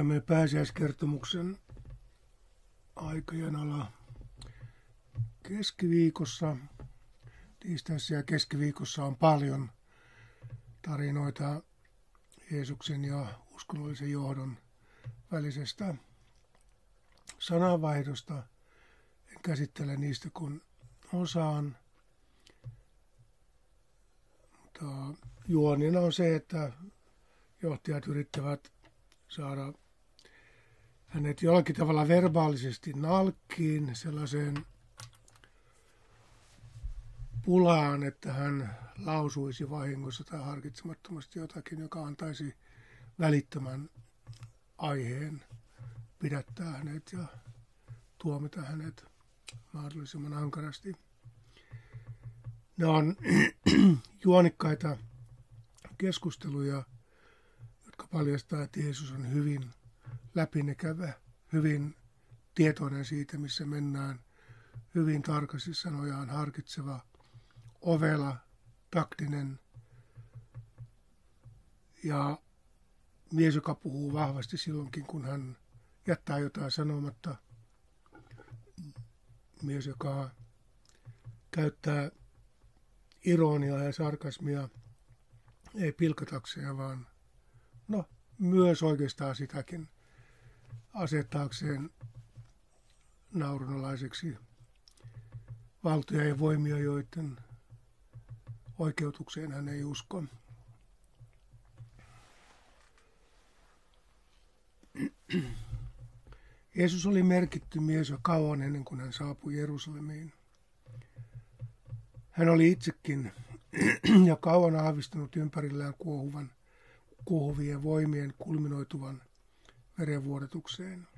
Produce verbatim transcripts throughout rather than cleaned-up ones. Elämme pääsiäiskertomuksen aikajanalla keskiviikossa. Tiistaissä ja keskiviikossa on paljon tarinoita Jeesuksen ja uskonnollisen johdon välisestä sananvaihdosta. En käsittele niistä kun osaan. Mutta juonina on se, että johtajat yrittävät saada hänet jollakin tavalla verbaalisesti nalkkiin sellaiseen pulaan, että hän lausuisi vahingossa tai harkitsemattomasti jotakin, joka antaisi välittömän aiheen pidättää hänet ja tuomita hänet mahdollisimman ankarasti. Ne on juonikkaita keskusteluja, jotka paljastaa, että Jeesus on hyvin läpinäkävä, hyvin tietoinen siitä, missä mennään, hyvin tarkasti sanojaan harkitseva, ovela, taktinen ja mies, joka puhuu vahvasti silloinkin, kun hän jättää jotain sanomatta. Mies, joka käyttää ironiaa ja sarkasmia, ei pilkatakseen, vaan no, myös oikeastaan sitäkin asettaakseen naurunalaiseksi valtoja ja voimia, joiden oikeutukseen hän ei usko. Jeesus oli merkitty mies jo kauan ennen kuin hän saapui Jerusalemiin. Hän oli itsekin ja kauan aavistanut ympärillään kuohuvan, kuohuvien voimien kulminoituvan verenvuodatukseen.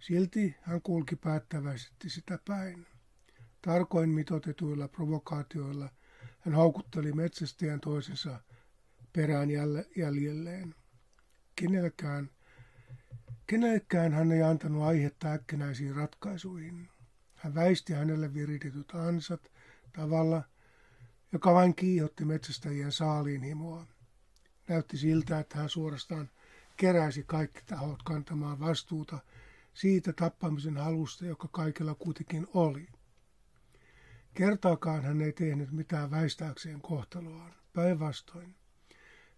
Silti hän kulki päättäväisesti sitä päin. Tarkoin mitoitetuilla provokaatioilla hän houkutteli metsästäjän toisensa perään jäljelleen. Kenelläkään, kenelläkään hän ei antanut aihetta äkkinäisiin ratkaisuihin. Hän väisti hänelle viritetyt ansat tavalla, joka vain kiihotti metsästäjien saaliin himoa. Näytti siltä, että hän suorastaan keräisi kaikki tahot kantamaan vastuuta siitä tappamisen halusta, joka kaikilla kuitenkin oli. Kertaakaan hän ei tehnyt mitään väistääkseen kohtaloaan. Päinvastoin.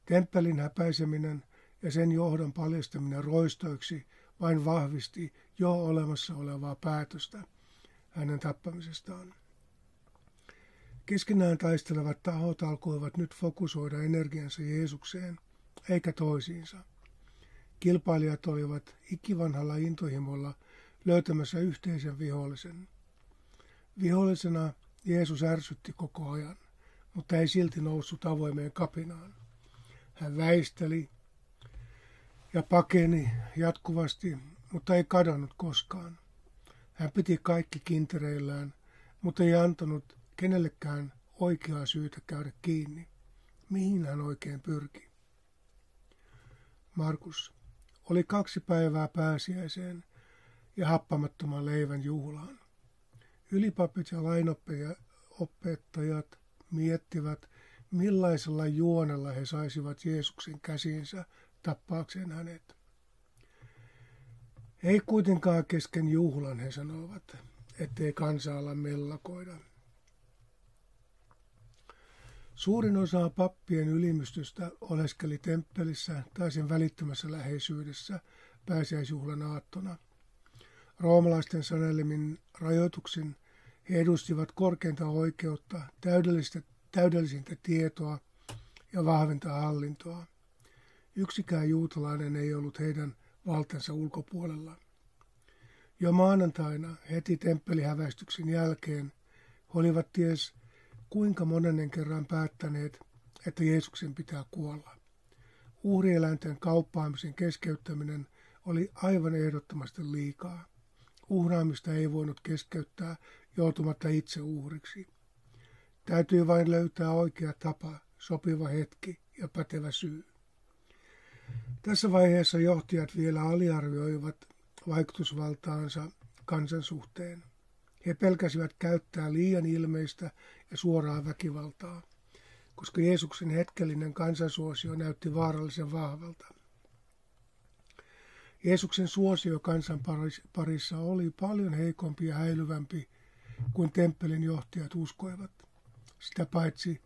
Temppelin häpäiseminen ja sen johdon paljastaminen roistoiksi vain vahvisti jo olemassa olevaa päätöstä hänen tappamisestaan. Keskenään taistelevat tahot alkoivat nyt fokusoida energiansa Jeesukseen, eikä toisiinsa. Kilpailijat olivat ikivanhalla intohimolla löytämässä yhteisen vihollisen. Vihollisena Jeesus ärsytti koko ajan, mutta ei silti noussut avoimeen kapinaan. Hän väisteli ja pakeni jatkuvasti, mutta ei kadonnut koskaan. Hän piti kaikki kintereillään, mutta ei antanut kenellekään oikeaa syytä käydä kiinni. Mihin hän oikein pyrki? Markus. Oli kaksi päivää pääsiäiseen ja happamattoman leivän juhlaan. Ylipapit ja lainopettajat miettivät, millaisella juonella he saisivat Jeesuksen käsiinsä tappaakseen hänet. Ei kuitenkaan kesken juhlan, he sanovat, ettei kansa ala mellakoida. Suurin osa pappien ylimystystä oleskeli temppelissä tai sen välittömässä läheisyydessä pääsiäisjuhlan aattona. Roomalaisten sanelemin rajoituksin he edustivat korkeinta oikeutta, täydellisintä tietoa ja vahvinta hallintoa. Yksikään juutalainen ei ollut heidän valtansa ulkopuolella. Jo maanantaina heti temppelihäväistyksen jälkeen he olivat ties kuinka monennen kerran päättäneet, että Jeesuksen pitää kuolla. Uhrieläinten kauppaamisen keskeyttäminen oli aivan ehdottomasti liikaa. Uhraamista ei voinut keskeyttää joutumatta itse uhriksi. Täytyy vain löytää oikea tapa, sopiva hetki ja pätevä syy. Tässä vaiheessa johtajat vielä aliarvioivat vaikutusvaltaansa kansan suhteen. He pelkäsivät käyttää liian ilmeistä ja suoraa väkivaltaa, koska Jeesuksen hetkellinen kansansuosio näytti vaarallisen vahvalta. Jeesuksen suosio kansan parissa oli paljon heikompi ja häilyvämpi kuin temppelin johtajat uskoivat. Sitä paitsi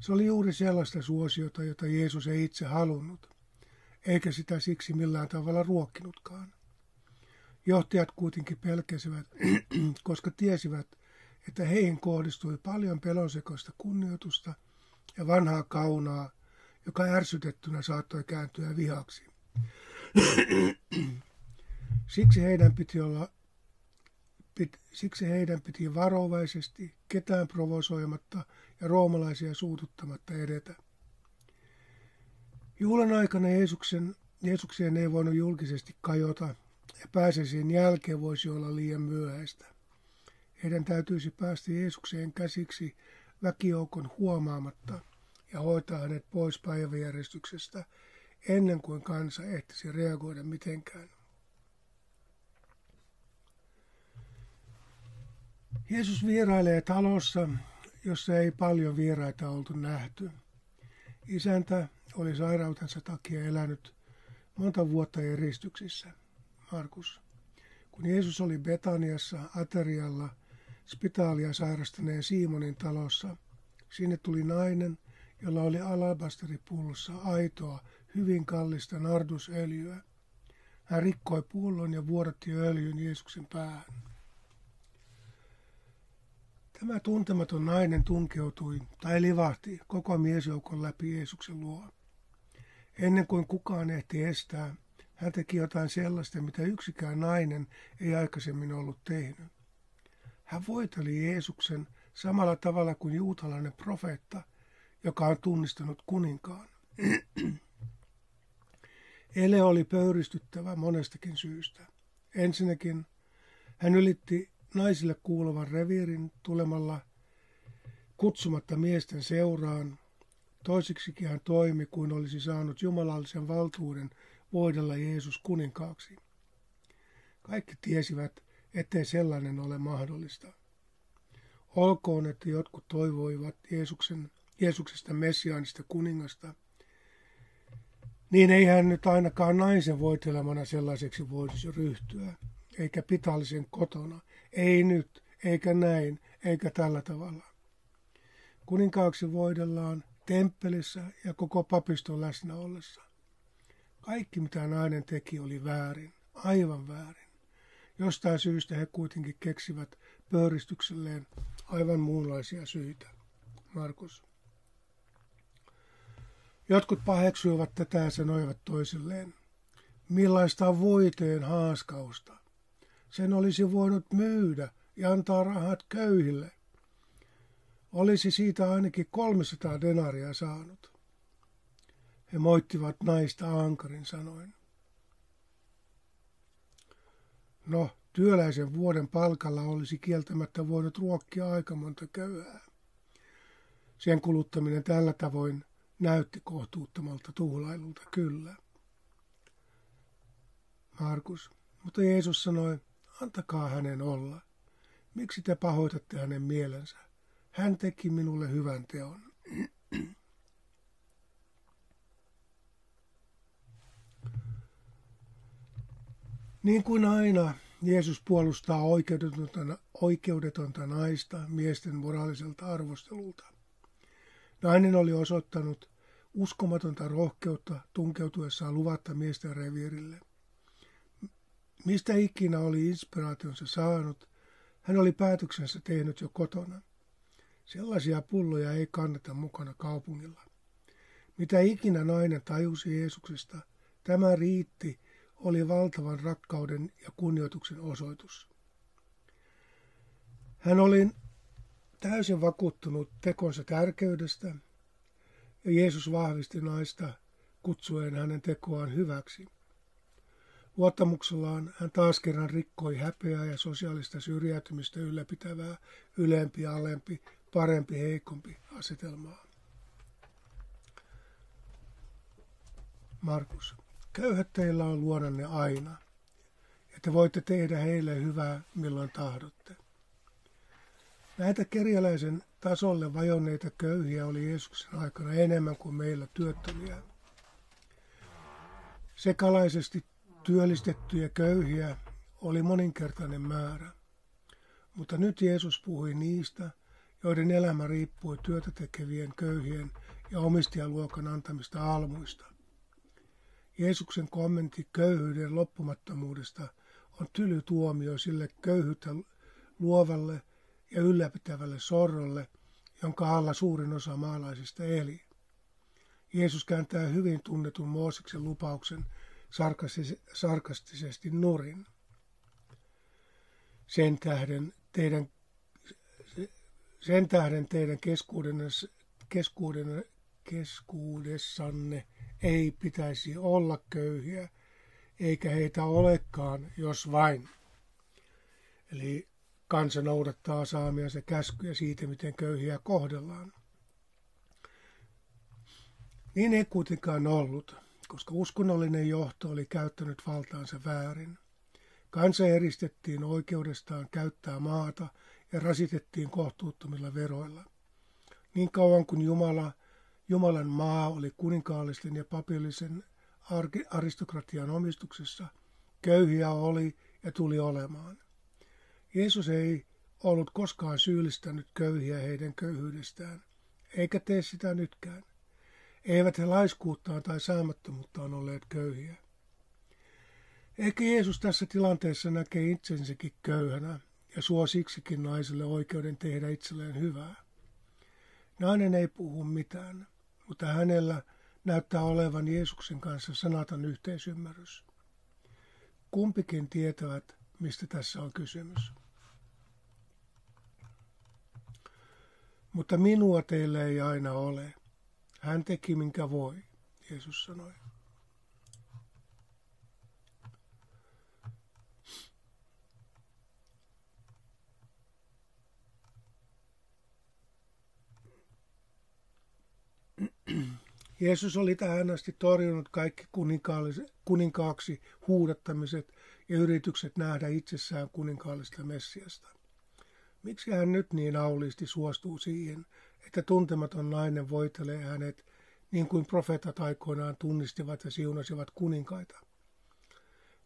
se oli juuri sellaista suosiota, jota Jeesus ei itse halunnut, eikä sitä siksi millään tavalla ruokkinutkaan. Johtajat kuitenkin pelkäsivät, koska tiesivät, että heihin kohdistui paljon pelonsekoista kunnioitusta ja vanhaa kaunaa, joka ärsytettynä saattoi kääntyä vihaksi. Siksi heidän piti olla, pit, siksi heidän piti varovaisesti, ketään provosoimatta ja roomalaisia suututtamatta edetä. Juhlan aikana Jeesuksen, Jeesukseen ei voinut julkisesti kajota, ja pääsiäisen jälkeen voisi olla liian myöhäistä. Heidän täytyisi päästä Jeesukseen käsiksi väkijoukon huomaamatta ja hoitaa hänet pois päiväjärjestyksestä ennen kuin kansa ehtisi reagoida mitenkään. Jeesus vierailee talossa, jossa ei paljon vieraita oltu nähty. Isäntä oli sairautensa takia elänyt monta vuotta eristyksissä. Markus. Kun Jeesus oli Betaniassa aterialla spitaalia sairastaneen Simonin talossa, sinne tuli nainen, jolla oli alabasteripullossa aitoa, hyvin kallista nardusöljyä. Hän rikkoi pullon ja vuodatti öljyn Jeesuksen päähän. Tämä tuntematon nainen tunkeutui tai livahti koko miesjoukon läpi Jeesuksen luo. Ennen kuin kukaan ehti estää, hän teki jotain sellaista, mitä yksikään nainen ei aikaisemmin ollut tehnyt. Hän voiteli Jeesuksen samalla tavalla kuin juutalainen profeetta, joka on tunnistanut kuninkaan. Ele oli pöyristyttävä monestakin syystä. Ensinnäkin hän ylitti naisille kuuluvan reviirin tulemalla kutsumatta miesten seuraan. Toisiksikin hän toimi kuin olisi saanut jumalallisen valtuuden voidella Jeesus kuninkaaksi. Kaikki tiesivät, ettei sellainen ole mahdollista. Olkoon, että jotkut toivoivat Jeesuksen, Jeesuksesta messiaanista kuningasta, niin ei hän nyt ainakaan naisen voitelemana sellaiseksi voisi ryhtyä, eikä pitallisen kotona, ei nyt, eikä näin, eikä tällä tavalla. Kuninkaaksi voidellaan temppelissä ja koko papiston läsnä ollessa. Kaikki, mitä nainen teki, oli väärin, aivan väärin. Jostain syystä he kuitenkin keksivät pöyristykselleen aivan muunlaisia syitä. Markus. Jotkut paheksuivat tätä ja sanoivat toisilleen, millaista on voiteen haaskausta. Sen olisi voinut myydä ja antaa rahat köyhille. Olisi siitä ainakin kolmesataa denaria saanut. He moittivat naista ankarin sanoin. No, työläisen vuoden palkalla olisi kieltämättä voinut ruokkia aika monta köyhää. Sen kuluttaminen tällä tavoin näytti kohtuuttomalta tuhlailulta kyllä. Markus, mutta Jeesus sanoi, antakaa hänen olla. Miksi te pahoitatte hänen mielensä? Hän teki minulle hyvän teon. Niin kuin aina, Jeesus puolustaa oikeudetonta, oikeudetonta naista miesten moraaliselta arvostelulta. Nainen oli osoittanut uskomatonta rohkeutta tunkeutuessaan luvatta miesten reviirille. Mistä ikinä oli inspiraationsa saanut, hän oli päätöksensä tehnyt jo kotona. Sellaisia pulloja ei kannata mukana kaupungilla. Mitä ikinä nainen tajusi Jeesuksesta, tämä riitti, oli valtavan rakkauden ja kunnioituksen osoitus. Hän oli täysin vakuuttunut tekonsa tärkeydestä, ja Jeesus vahvisti naista kutsuen hänen tekoaan hyväksi. Luottamuksellaan hän taas kerran rikkoi häpeää ja sosiaalista syrjäytymistä ylläpitävää ylempi, alempi, parempi, heikompi asetelmaa. Markus. Köyhät teillä on luonanne aina, ja te voitte tehdä heille hyvää, milloin tahdotte. Näitä kerjäläisen tasolle vajonneita köyhiä oli Jeesuksen aikana enemmän kuin meillä työttömiä. Sekalaisesti Työllistettyjä köyhiä oli moninkertainen määrä, mutta nyt Jeesus puhui niistä, joiden elämä riippui työtä tekevien köyhien ja omistajaluokan antamista almuista. Jeesuksen kommentti köyhyyden loppumattomuudesta on tyly tuomio sille köyhyyttä luovalle ja ylläpitävälle sorrolle, jonka alla suurin osa maalaisista eli. Jeesus kääntää hyvin tunnetun Mooseksen lupauksen sarkastisesti nurin. Sen tähden teidän, sen tähden teidän keskuuden, keskuudessanne ei pitäisi olla köyhiä, eikä heitä olekaan, jos vain. Eli kansa noudattaa saamiansa käskyjä siitä, miten köyhiä kohdellaan. Niin ei kuitenkaan ollut, koska uskonnollinen johto oli käyttänyt valtaansa väärin. Kansa eristettiin oikeudestaan käyttää maata ja rasitettiin kohtuuttomilla veroilla. Niin kauan kuin Jumala, Jumalan maa oli kuninkaallisten ja papillisen aristokratian omistuksessa, köyhiä oli ja tuli olemaan. Jeesus ei ollut koskaan syyllistänyt köyhiä heidän köyhyydestään, eikä tee sitä nytkään. Eivät he laiskuuttaan tai saamattomuuttaan olleet köyhiä. Ehkä Jeesus tässä tilanteessa näkee itsensäkin köyhänä ja suo siksikin naiselle oikeuden tehdä itselleen hyvää. Nainen ei puhu mitään, mutta hänellä näyttää olevan Jeesuksen kanssa sanaton yhteisymmärrys. Kumpikin tietävät, mistä tässä on kysymys. Mutta minua teillä ei aina ole. Hän teki minkä voi, Jeesus sanoi. Jeesus oli tähän asti torjunut kaikki kuninkaaksi huudattamiset ja yritykset nähdä itsessään kuninkaallista Messiasta. Miksi hän nyt niin auliisti suostuu siihen, että tuntematon nainen voitelee hänet niin kuin profeetat aikoinaan tunnistivat ja siunasivat kuninkaita?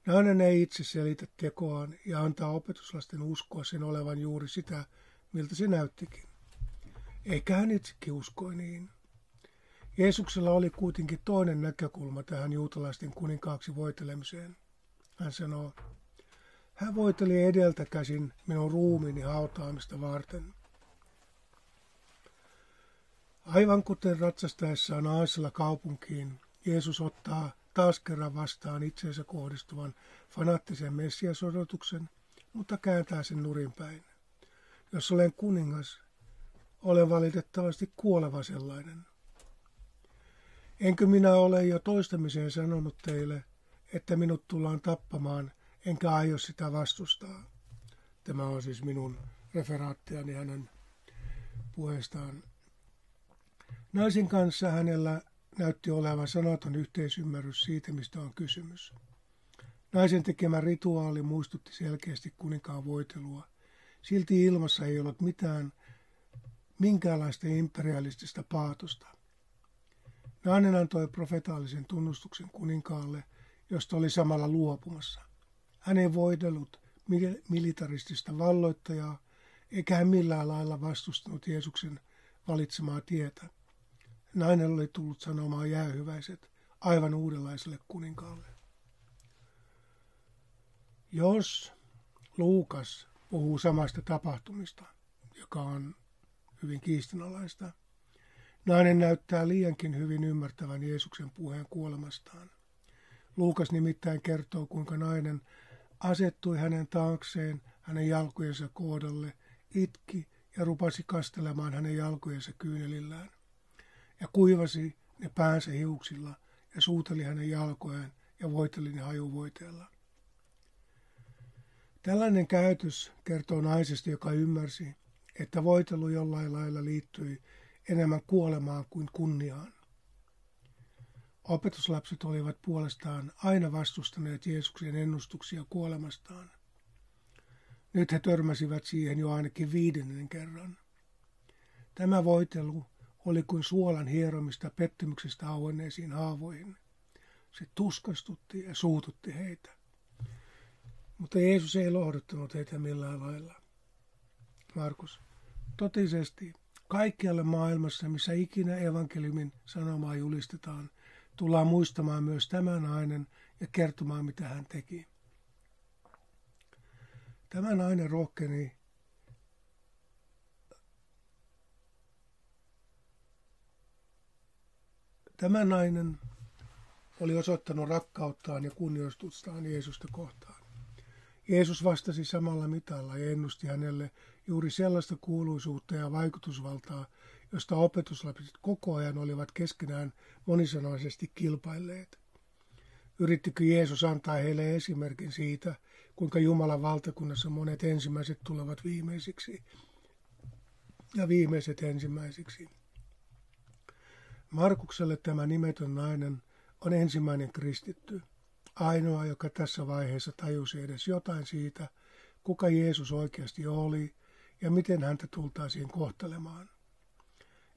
Nainen ei itse selitä tekoaan ja antaa opetuslasten uskoa sen olevan juuri sitä, miltä se näyttikin. Eikä hän itsekin uskoi niin. Jeesuksella oli kuitenkin toinen näkökulma tähän juutalaisten kuninkaaksi voitelemiseen. Hän sanoo, hän voiteli edeltä käsin minun ruumiini hautaamista varten. Aivan kuten ratsastaessaan Aasilla kaupunkiin, Jeesus ottaa taas kerran vastaan itseensä kohdistuvan fanaattisen messiasodotuksen, mutta kääntää sen nurinpäin. Jos olen kuningas, olen valitettavasti kuoleva sellainen. Enkö minä ole jo toistamiseen sanonut teille, että minut tullaan tappamaan, enkä aio sitä vastustaa? Tämä on siis minun referaattiani hänen puheestaan. Naisen kanssa hänellä näytti olevan sanaton yhteisymmärrys siitä, mistä on kysymys. Naisen tekemä rituaali muistutti selkeästi kuninkaan voitelua. Silti ilmassa ei ollut mitään minkäänlaista imperialistista paatosta. Nainen antoi profetaalisen tunnustuksen kuninkaalle, josta oli samalla luopumassa. Hän ei voidellut militaristista valloittajaa, eikä hän millään lailla vastustanut Jeesuksen valitsemaa tietä. Nainen oli tullut sanomaan jäähyväiset aivan uudenlaiselle kuninkaalle. Jos Luukas puhuu samasta tapahtumista, joka on hyvin kiistanalaista, nainen näyttää liiankin hyvin ymmärtävän Jeesuksen puheen kuolemastaan. Luukas nimittäin kertoo, kuinka nainen asettui hänen taakseen hänen jalkojensa kohdalle, itki ja rupasi kastelemaan hänen jalkojensa kyynelillään ja kuivasi ne päänsä hiuksilla ja suuteli hänen jalkojaan ja voiteli ne hajuvoiteella. Tällainen käytös kertoo naisesta, joka ymmärsi, että voitelu jollain lailla liittyi enemmän kuolemaan kuin kunniaan. Opetuslapset olivat puolestaan aina vastustaneet Jeesuksen ennustuksia kuolemastaan. Nyt he törmäsivät siihen jo ainakin viidennen kerran. Tämä voitelu oli kuin suolan hieromista pettymyksestä auenneisiin haavoihin. Se tuskastutti ja suututti heitä. Mutta Jeesus ei lohduttanut heitä millään lailla. Markus, totisesti kaikkialla maailmassa, missä ikinä evankeliumin sanomaa julistetaan, tullaan muistamaan myös tämän nainen ja kertomaan, mitä hän teki. Tämä nainen rohkeni Tämä nainen oli osoittanut rakkauttaan ja kunnioitustaan Jeesusta kohtaan. Jeesus vastasi samalla mitalla ja ennusti hänelle juuri sellaista kuuluisuutta ja vaikutusvaltaa, josta opetuslapset koko ajan olivat keskenään monisanaisesti kilpailleet. Yrittikö Jeesus antaa heille esimerkin siitä, kuinka Jumalan valtakunnassa monet ensimmäiset tulevat viimeisiksi ja viimeiset ensimmäisiksi? Markukselle tämä nimetön nainen on ensimmäinen kristitty, ainoa, joka tässä vaiheessa tajusi edes jotain siitä, kuka Jeesus oikeasti oli ja miten häntä tultaisiin kohtelemaan.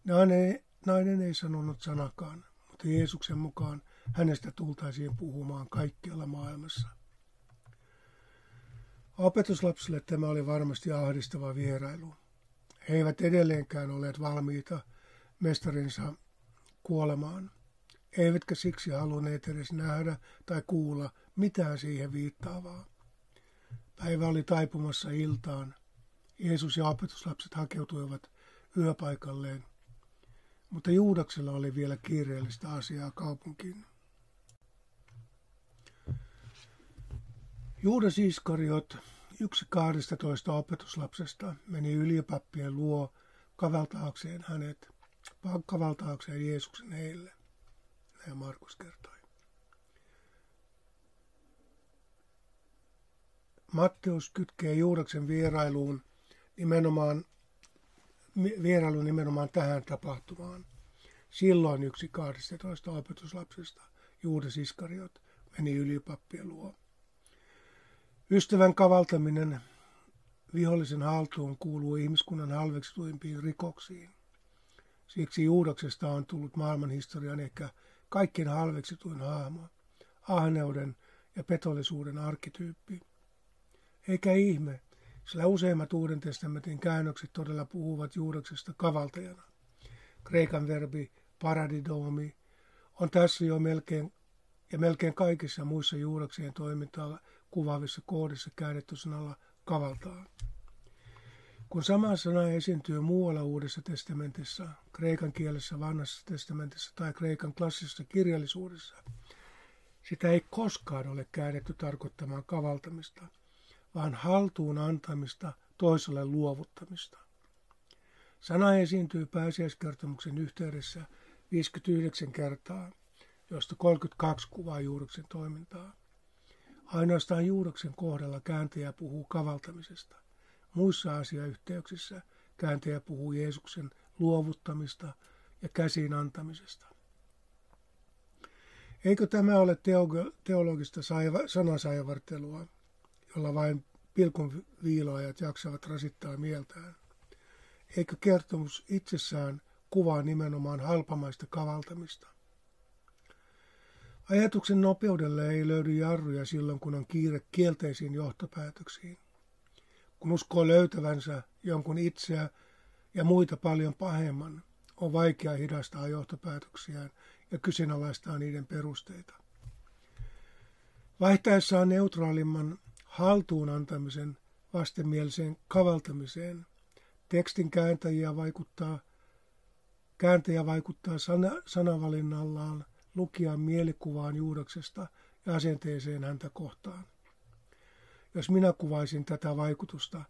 Nainen, nainen ei sanonut sanakaan, mutta Jeesuksen mukaan hänestä tultaisiin puhumaan kaikkialla maailmassa. Opetuslapsille tämä oli varmasti ahdistava vierailu. He eivät edelleenkään olleet valmiita mestarinsa kuolemaan, eivätkä siksi halunneet edes nähdä tai kuulla mitään siihen viittaavaa. Päivä oli taipumassa iltaan. Jeesus ja opetuslapset hakeutuivat yöpaikalleen, mutta Juudaksella oli vielä kiireellistä asiaa kaupunkiin. Juudas Iskariot, yksi kahdestatoista opetuslapsesta, meni ylipappien luo kavaltaakseen hänet. kavaltaakseen Jeesuksen heille, näin Markus kertoi. Matteus kytkee Juudaksen vierailuun nimenomaan, vierailuun nimenomaan tähän tapahtumaan. Silloin yksi kahdestatoista opetuslapsesta, Juudas Iskariot, meni ylipappien luo. Ystävän kavaltaminen vihollisen haltuun kuuluu ihmiskunnan halveksituimpiin rikoksiin. Siksi Juudaksesta on tullut maailman historian ehkä kaikkien halveksituin hahmo, ahneuden ja petollisuuden arkkityyppi. Eikä ihme, sillä useimmat Uuden testamentin käännökset todella puhuvat Juudaksesta kavaltajana. Kreikan verbi paradidomi on tässä jo melkein ja melkein kaikissa muissa Juudakseen toimintaa kuvaavissa kohdissa käännetty sanalla kavaltaa. Kun sama sana esiintyy muualla Uudessa testamentissa, kreikan kielessä, Vanhassa testamentissa tai kreikan klassisessa kirjallisuudessa, sitä ei koskaan ole käännetty tarkoittamaan kavaltamista, vaan haltuun antamista, toiselle luovuttamista. Sana esiintyy pääsiäiskertomuksen yhteydessä viisikymmentäyhdeksän kertaa, josta kolmekymmentäkaksi kuvaa Juudaksen toimintaa. Ainoastaan Juudaksen kohdalla kääntäjä puhuu kavaltamisesta. Muissa asiayhteyksissä kääntäjä puhuu Jeesuksen luovuttamista ja käsin antamisesta. Eikö tämä ole teologista sanansaivartelua, jolla vain pilkun viilaajat jaksavat rasittaa mieltään? Eikö kertomus itsessään kuvaa nimenomaan halpamaista kavaltamista? Ajatuksen nopeudelle ei löydy jarruja silloin, kun on kiire kielteisiin johtopäätöksiin. Kun uskoo löytävänsä jonkun itseä ja muita paljon pahemman, on vaikea hidastaa johtopäätöksiään ja kyseenalaistaa niiden perusteita. Vaihtaessaan neutraalimman haltuun antamisen vastenmieliseen kavaltamiseen, tekstin kääntäjä vaikuttaa, kääntäjä vaikuttaa sana, sanavalinnallaan lukijan mielikuvaan Juudaksesta ja asenteeseen häntä kohtaan. Jos minä kuvaisin tätä vaikutusta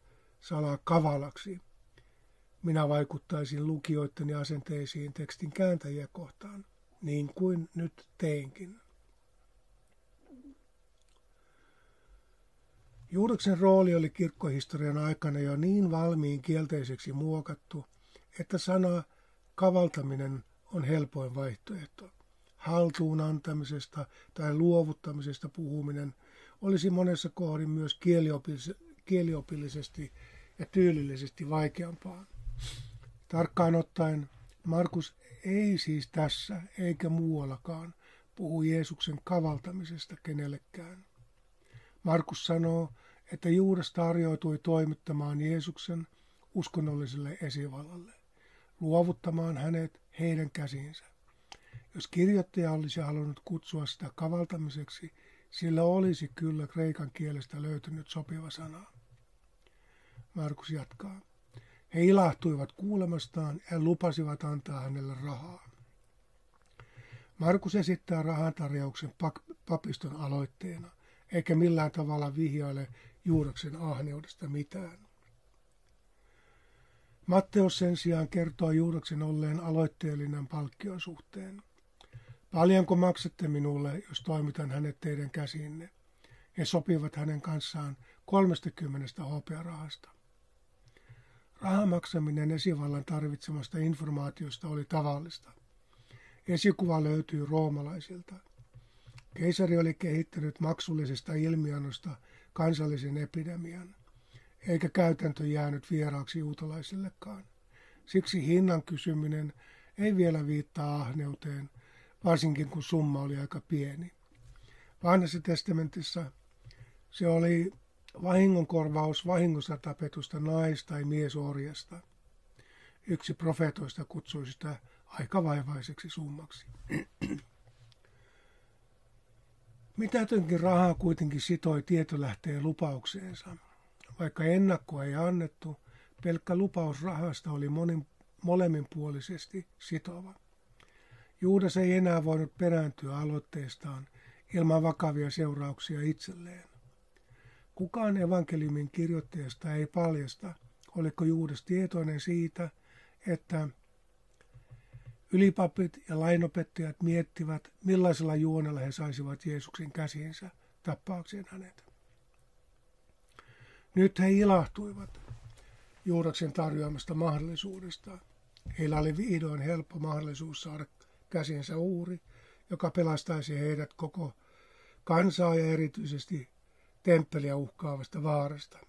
salaa kavalaksi, minä vaikuttaisin lukijoitteni asenteisiin tekstin kääntäjiä kohtaan, niin kuin nyt teinkin. Juudaksen rooli oli kirkkohistorian aikana jo niin valmiin kielteiseksi muokattu, että sana kavaltaminen on helpoin vaihtoehto. Haltuun antamisesta tai luovuttamisesta puhuminen olisi monessa kohdin myös kieliopillisesti ja tyylillisesti vaikeampaa. Tarkkaan ottaen Markus ei siis tässä eikä muuallakaan puhuu Jeesuksen kavaltamisesta kenellekään. Markus sanoo, että Juudas tarjoutui toimittamaan Jeesuksen uskonnolliselle esivallalle, luovuttamaan hänet heidän käsiinsä. Jos kirjoittaja olisi halunnut kutsua sitä kavaltamiseksi, sillä olisi kyllä kreikan kielestä löytynyt sopiva sana. Markus jatkaa. He ilahtuivat kuulemastaan ja lupasivat antaa hänelle rahaa. Markus esittää rahantarjouksen papiston aloitteena, eikä millään tavalla vihjaile Juudaksen ahneudesta mitään. Matteus sen sijaan kertoo Juudaksen olleen aloitteellinen palkkion suhteen. Paljonko maksatte minulle, jos toimitan hänet teidän käsinne? He sopivat hänen kanssaan kolmekymmentä hopearahasta. Rahan maksaminen esivallan tarvitsemasta informaatiosta oli tavallista. Esikuva löytyy roomalaisilta. Keisari oli kehittänyt maksullisesta ilmiannosta kansallisen epidemian, eikä käytäntö jäänyt vieraaksi juutalaisillekaan. Siksi hinnan kysyminen ei vielä viittaa ahneuteen, varsinkin kun summa oli aika pieni. Vanhassa testamentissa se oli vahingonkorvaus vahingossa tapetusta nais- tai miesorjasta. Yksi profeetoista kutsui sitä aika vaivaiseksi summaksi. Mitätönkin rahaa kuitenkin sitoi tietolähteen lupaukseensa. Vaikka ennakkoa ei annettu, pelkkä lupaus rahasta oli monin, molemminpuolisesti sitova. Juudas ei enää voinut perääntyä aloitteestaan ilman vakavia seurauksia itselleen. Kukaan evankeliumin kirjoittajasta ei paljasta, oliko Juudas tietoinen siitä, että ylipapit ja lainopettajat miettivät, millaisella juonella he saisivat Jeesuksen käsiinsä tappaakseen hänet. Nyt he ilahtuivat Juudaksen tarjoamasta mahdollisuudesta. Heillä oli vihdoin helppo mahdollisuus saada käsinsä uhri, joka pelastaisi heidät koko kansaa ja erityisesti temppeliä uhkaavasta vaarasta.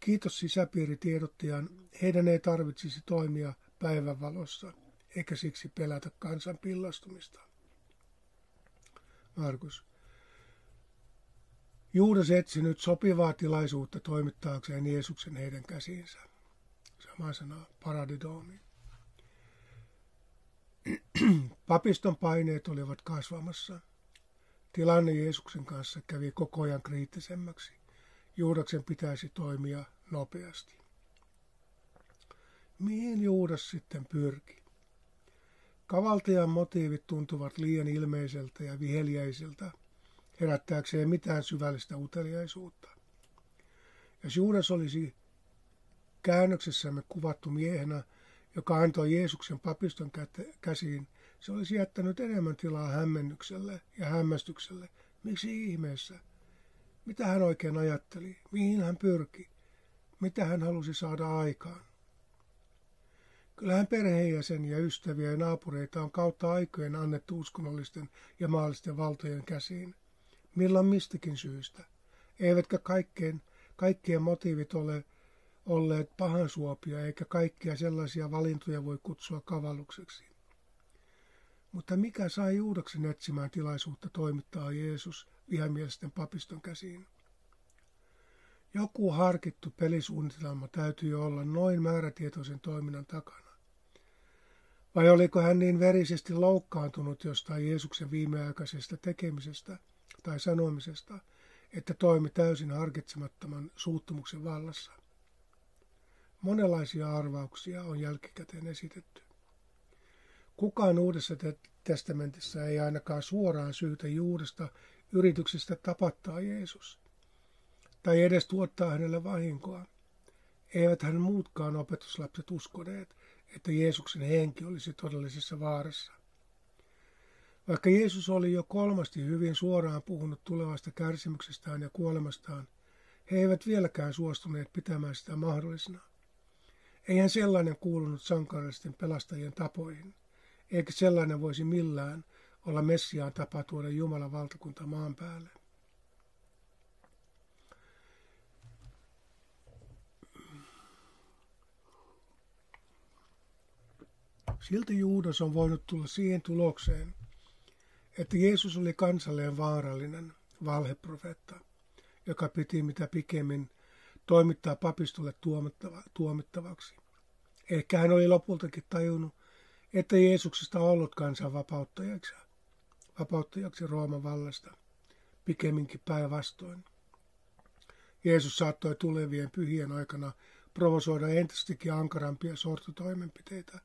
Kiitos sisäpiiritiedottajan, heidän ei tarvitsisi toimia päivänvalossa, eikä siksi pelätä kansan pillastumista. Markus. Juudas etsi nyt sopivaa tilaisuutta toimittaakseen Jeesuksen heidän käsiinsä. Sama sana, paradidomi. Papiston paineet olivat kasvamassa. Tilanne Jeesuksen kanssa kävi koko ajan kriittisemmäksi. Juudaksen pitäisi toimia nopeasti. Mihin Juudas sitten pyrki? Kavaltajan motiivit tuntuvat liian ilmeiseltä ja viheliäiseltä, herättääkseen mitään syvällistä uteliaisuutta. Jos Juudas olisi käännöksessämme kuvattu miehenä, joka antoi Jeesuksen papiston käsiin, se olisi jättänyt enemmän tilaa hämmennykselle ja hämmästykselle. Miksi ihmeessä? Mitä hän oikein ajatteli? Mihin hän pyrki? Mitä hän halusi saada aikaan? Kyllähän perheenjäseniä, ystäviä ja naapureita on kautta aikojen annettu uskonnollisten ja maallisten valtojen käsiin. Milloin mistäkin syystä? Eivätkä kaikkien, kaikkien motiivit ole olleet pahan suopia, eikä kaikkia sellaisia valintoja voi kutsua kavallukseksi. Mutta mikä sai Juudaksen etsimään tilaisuutta toimittaa Jeesus vihamielisten papiston käsiin? Joku harkittu pelisuunnitelma täytyy olla noin määrätietoisen toiminnan takana. Vai oliko hän niin verisesti loukkaantunut jostain Jeesuksen viimeaikaisesta tekemisestä tai sanomisesta, että toimi täysin harkitsemattoman suuttumuksen vallassa? Monenlaisia arvauksia on jälkikäteen esitetty. Kukaan Uudessa testamentissa ei ainakaan suoraan syytä Juudasta yrityksestä tapattaa Jeesus tai edes tuottaa hänelle vahinkoa. Eiväthän muutkaan opetuslapset uskoneet, että Jeesuksen henki olisi todellisessa vaarassa. Vaikka Jeesus oli jo kolmasti hyvin suoraan puhunut tulevasta kärsimyksestään ja kuolemastaan, he eivät vieläkään suostuneet pitämään sitä mahdollisena. Eihän sellainen kuulunut sankarillisten pelastajien tapoihin, eikä sellainen voisi millään olla Messiaan tapa tuoda Jumalan valtakunta maan päälle. Silti Juudas on voinut tulla siihen tulokseen, että Jeesus oli kansalleen vaarallinen valheprofeetta, joka piti mitä pikemmin toimittaa papistolle tuomittava, tuomittavaksi. Ehkä hän oli lopultakin tajunnut, että Jeesuksesta on ollut kansan vapauttajaksi, vapauttajaksi Rooman vallasta, pikemminkin päinvastoin. Jeesus saattoi tulevien pyhien aikana provosoida entistäkin ankarampia sortotoimenpiteitä,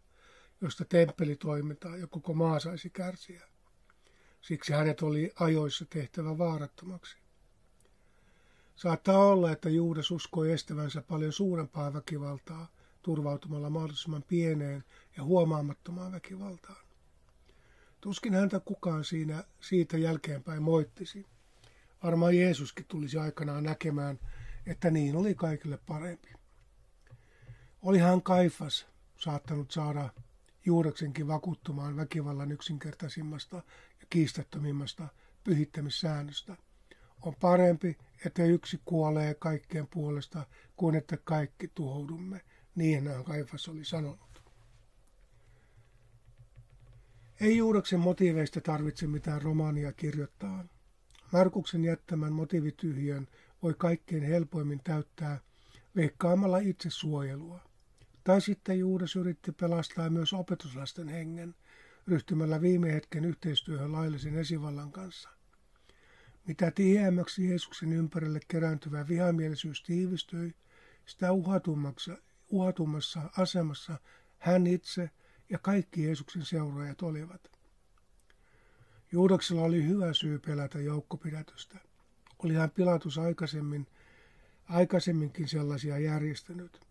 josta temppelitoiminta ja koko maa saisi kärsiä. Siksi hänet oli ajoissa tehtävä vaarattomaksi. Saattaa olla, että Juudas uskoi estävänsä paljon suurempaa väkivaltaa turvautumalla mahdollisimman pieneen ja huomaamattomaan väkivaltaan. Tuskin häntä kukaan siinä, siitä jälkeenpäin moittisi. Varmaan Jeesuskin tulisi aikanaan näkemään, että niin oli kaikille parempi. Olihan Kaifas saattanut saada Juudaksenkin vakuuttumaan väkivallan yksinkertaisimmasta ja kiistattomimmasta pyhittämissäännöstä. On parempi, että yksi kuolee kaikkien puolesta, kuin että kaikki tuhoudumme. Niinhän Kaifas oli sanonut. Ei Juudaksen motiiveista tarvitse mitään romaania kirjoittaa. Markuksen jättämän motiivityhjön voi kaikkein helpoimmin täyttää veikkaamalla itse suojelua. Tai sitten Juudas yritti pelastaa myös opetuslasten hengen ryhtymällä viime hetken yhteistyöhön laillisen esivallan kanssa. Mitä tiheämmäksi Jeesuksen ympärille kerääntyvä vihamielisyys tiivistyi, sitä uhatummassa asemassa hän itse ja kaikki Jeesuksen seuraajat olivat. Juudaksella oli hyvä syy pelätä joukkopidätystä. Olihan Pilatus aikaisemmin, aikaisemminkin sellaisia järjestänyt.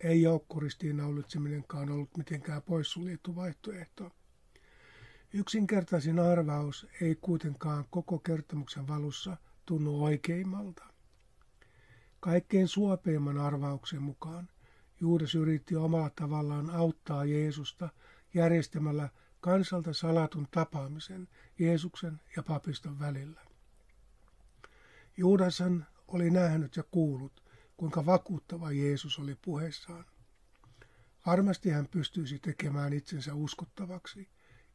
Ei joukkoristiinnaulitseminenkaan ollut mitenkään poissuljettu vaihtoehto. Yksinkertaisin arvaus ei kuitenkaan koko kertomuksen valussa tunnu oikeimmalta. Kaikkein suopeimman arvauksen mukaan Juudas yritti omalla tavallaan auttaa Jeesusta järjestämällä kansalta salatun tapaamisen Jeesuksen ja papiston välillä. Juudashan oli nähnyt ja kuullut, kuinka vakuuttava Jeesus oli puheessaan. Varmasti hän pystyisi tekemään itsensä uskottavaksi,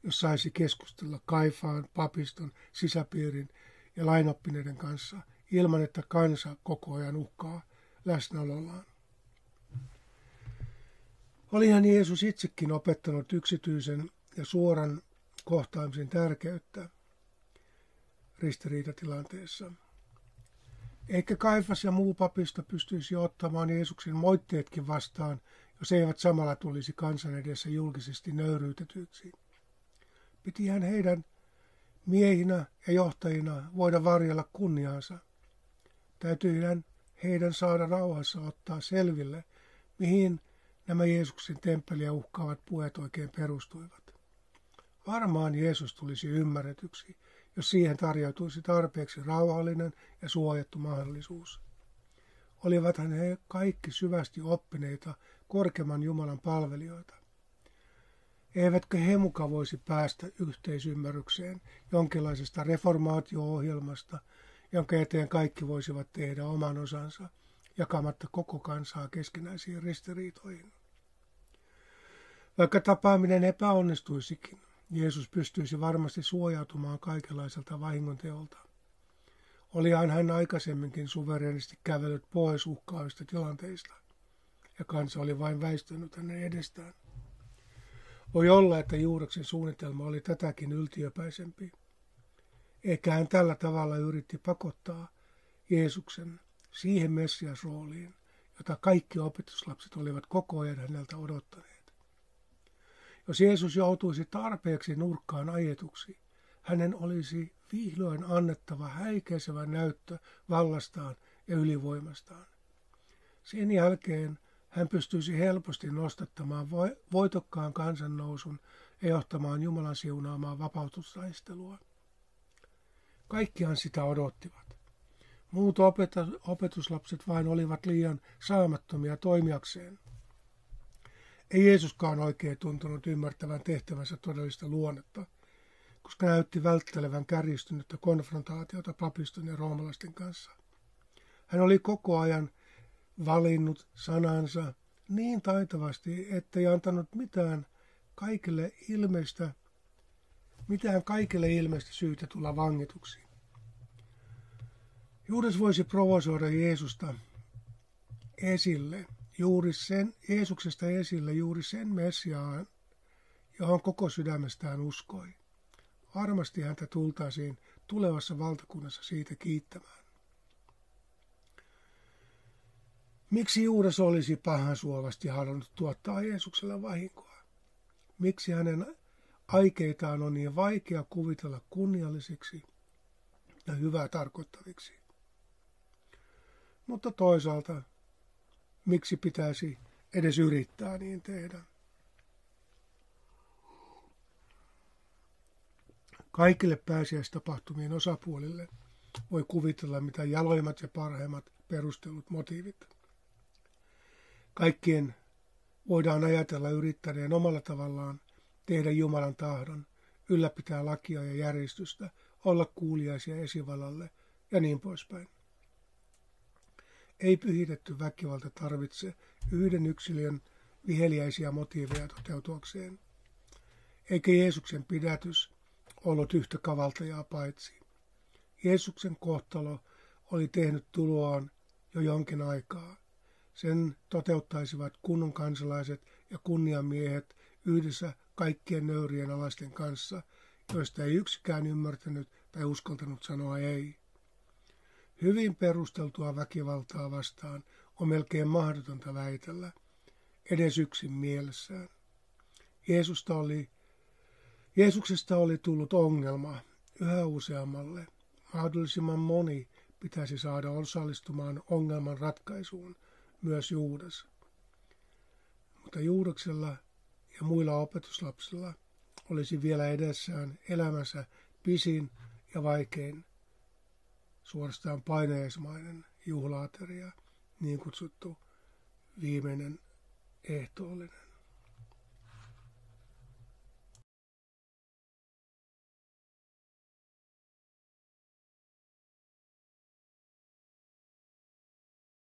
jos saisi keskustella Kaifaan, papiston, sisäpiirin ja lainoppineiden kanssa ilman, että kansa koko ajan uhkaa läsnäolollaan. Olihan Jeesus itsekin opettanut yksityisen ja suoran kohtaamisen tärkeyttä ristiriitatilanteessa. Ehkä Kaifas ja muu papisto pystyisi ottamaan Jeesuksen moitteetkin vastaan, jos eivät samalla tulisi kansan edessä julkisesti nöyryytetyiksi. Pitihän heidän miehinä ja johtajina voida varjella kunniaansa. Täytyihän heidän saada rauhassa ottaa selville, mihin nämä Jeesuksen temppeliä uhkaavat puheet oikein perustuivat. Varmaan Jeesus tulisi ymmärretyksi, jos siihen tarjoutuisi tarpeeksi rauhallinen ja suojattu mahdollisuus. Olivathan he kaikki syvästi oppineita korkeimman Jumalan palvelijoita. Eivätkö he muka voisi päästä yhteisymmärrykseen jonkinlaisesta reformaatio-ohjelmasta, jonka eteen kaikki voisivat tehdä oman osansa, jakamatta koko kansaa keskinäisiin ristiriitoihin? Vaikka tapaaminen epäonnistuisikin, Jeesus pystyisi varmasti suojautumaan kaikenlaiselta vahingonteolta. Olihan hän aikaisemminkin suvereenisti kävellyt pois uhkaavista tilanteista, ja kansa oli vain väistynyt hänen edestään. Voi olla, että Juudaksen suunnitelma oli tätäkin yltiöpäisempi. Eikä hän tällä tavalla yritti pakottaa Jeesuksen siihen Messias-rooliin, jota kaikki opetuslapset olivat koko ajan häneltä odottaneet. Jos Jeesus joutuisi tarpeeksi nurkkaan ajetuksi, hänen olisi vihdoin annettava häikäisevä näyttö vallastaan ja ylivoimastaan. Sen jälkeen hän pystyisi helposti nostattamaan voitokkaan kansannousun ja johtamaan Jumalan siunaamaan vapautustaistelua. Kaikkihan sitä odottivat. Muut opetuslapset vain olivat liian saamattomia toimijakseen. Ei Jeesuskaan oikein tuntunut ymmärtävän tehtävänsä todellista luonnetta, koska näytti välttelevän kärjistynyttä konfrontaatiota papiston ja roomalaisten kanssa. Hän oli koko ajan valinnut sanansa niin taitavasti, ettei antanut mitään kaikille ilmeistä mitään kaikille ilmeistä syytä tulla vangituksi. Juudas voisi provosoida Jeesusta esille, juuri sen, Jeesuksesta esille juuri sen Messiaan, johon koko sydämestään uskoi. Varmasti häntä tultaisiin tulevassa valtakunnassa siitä kiittämään. Miksi Juudas olisi pahansuovasti halunnut tuottaa Jeesukselle vahinkoa? Miksi hänen aikeitaan on niin vaikea kuvitella kunniallisiksi ja hyvää tarkoittaviksi? Mutta toisaalta, miksi pitäisi edes yrittää niin tehdä? Kaikille pääsiäistapahtumien osapuolille voi kuvitella mitä jaloimmat ja parhaimmat perustellut motiivit. Kaikkien voidaan ajatella yrittäneen omalla tavallaan tehdä Jumalan tahdon, ylläpitää lakia ja järjestystä, olla kuuliaisia esivalalle ja niin poispäin. Ei pyhitetty väkivalta tarvitse yhden yksilön viheliäisiä motiiveja toteutuakseen, eikä Jeesuksen pidätys ollut yhtä kavaltajaa paitsi. Jeesuksen kohtalo oli tehnyt tuloaan jo jonkin aikaa. Sen toteuttaisivat kunnon kansalaiset ja kunniamiehet yhdessä kaikkien nöyrien alaisten kanssa, joista ei yksikään ymmärtänyt tai uskaltanut sanoa ei. Hyvin perusteltua väkivaltaa vastaan on melkein mahdotonta väitellä, edes yksin mielessään. Jeesusta oli, Jeesuksesta oli tullut ongelma yhä useammalle. Mahdollisimman moni pitäisi saada osallistumaan ongelman ratkaisuun, myös Juudas. Mutta Juudaksella ja muilla opetuslapsilla olisi vielä edessään elämänsä pisin ja vaikein, suorastaan paineismainen juhlaateria, niin kutsuttu viimeinen ehtoollinen.